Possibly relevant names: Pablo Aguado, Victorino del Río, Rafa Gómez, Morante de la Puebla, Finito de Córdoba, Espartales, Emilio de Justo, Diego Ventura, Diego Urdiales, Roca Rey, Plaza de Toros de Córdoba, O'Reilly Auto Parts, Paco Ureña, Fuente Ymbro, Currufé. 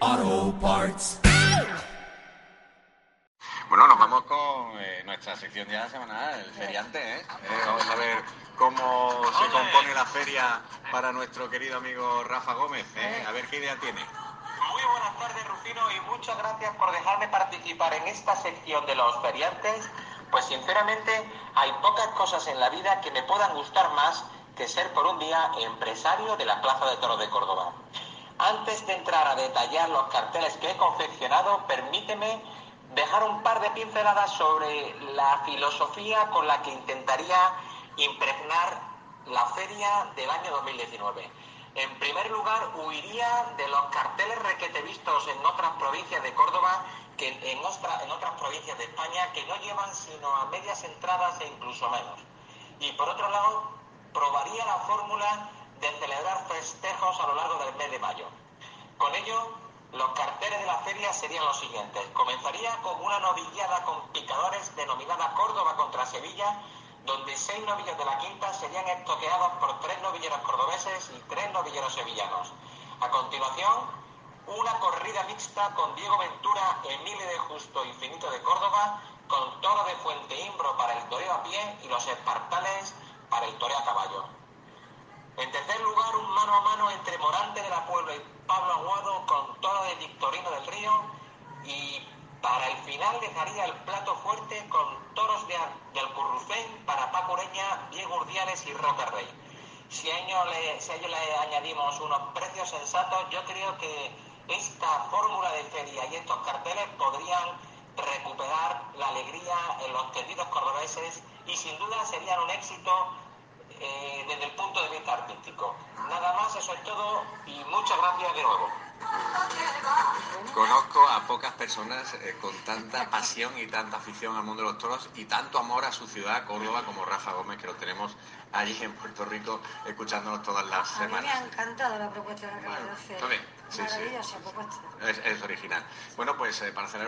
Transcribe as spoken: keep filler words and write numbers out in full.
Auto Parts. Bueno, nos vamos con eh, nuestra sección ya semanal, el feriante, ¿eh? eh vamos a ver cómo se compone la feria para nuestro querido amigo Rafa Gómez, ¿eh? A ver qué idea tiene. Muy buenas tardes, Rufino, y muchas gracias por dejarme participar en esta sección de los feriantes. Pues sinceramente hay pocas cosas en la vida que me puedan gustar más que ser por un día empresario de la Plaza de Toros de Córdoba. Antes de entrar a detallar los carteles que he confeccionado, permíteme dejar un par de pinceladas sobre la filosofía con la que intentaría impregnar la feria del año dos mil diecinueve. En primer lugar, huiría de los carteles requete vistos en otras provincias de Córdoba, que en, ostra, en otras provincias de España, que no llevan sino a medias entradas e incluso menos. Y por otro lado, probaría la fórmula de celebrar festejos a lo largo del mes de mayo. Con ello, los carteles de la feria serían los siguientes. Comenzaría con una novillada con picadores denominada Córdoba contra Sevilla, donde seis novillos de la quinta serían estoqueados por tres novilleros cordobeses y tres novilleros sevillanos. A continuación, una corrida mixta con Diego Ventura, Emilio de Justo y Finito de Córdoba, con toro de Fuente Ymbro para el toreo a pie y los Espartales para el toreo a caballo. En tercer lugar, un mano a mano entre Morante de la Puebla y Pablo Aguado con toro de Victorino del Río, y para el final dejaría el plato fuerte con toros de, del Currufé para Paco Ureña, Diego Urdiales y Roca Rey. Si a ello le, si a ello le añadimos unos precios sensatos, yo creo que esta fórmula de feria y estos carteles podrían recuperar la alegría en los tendidos cordobeses y sin duda serían un éxito Eh, desde el punto de vista artístico. Nada más, eso es todo y muchas gracias de nuevo. Conozco a pocas personas eh, con tanta pasión y tanta afición al mundo de los toros y tanto amor a su ciudad, Córdoba, como Rafa Gómez, que lo tenemos allí en Puerto Rico, escuchándonos todas las a semanas. A mí me ha encantado la propuesta de la bueno, sí, maravillosa sí. propuesta. Es, es original. Bueno, pues eh, para cerrar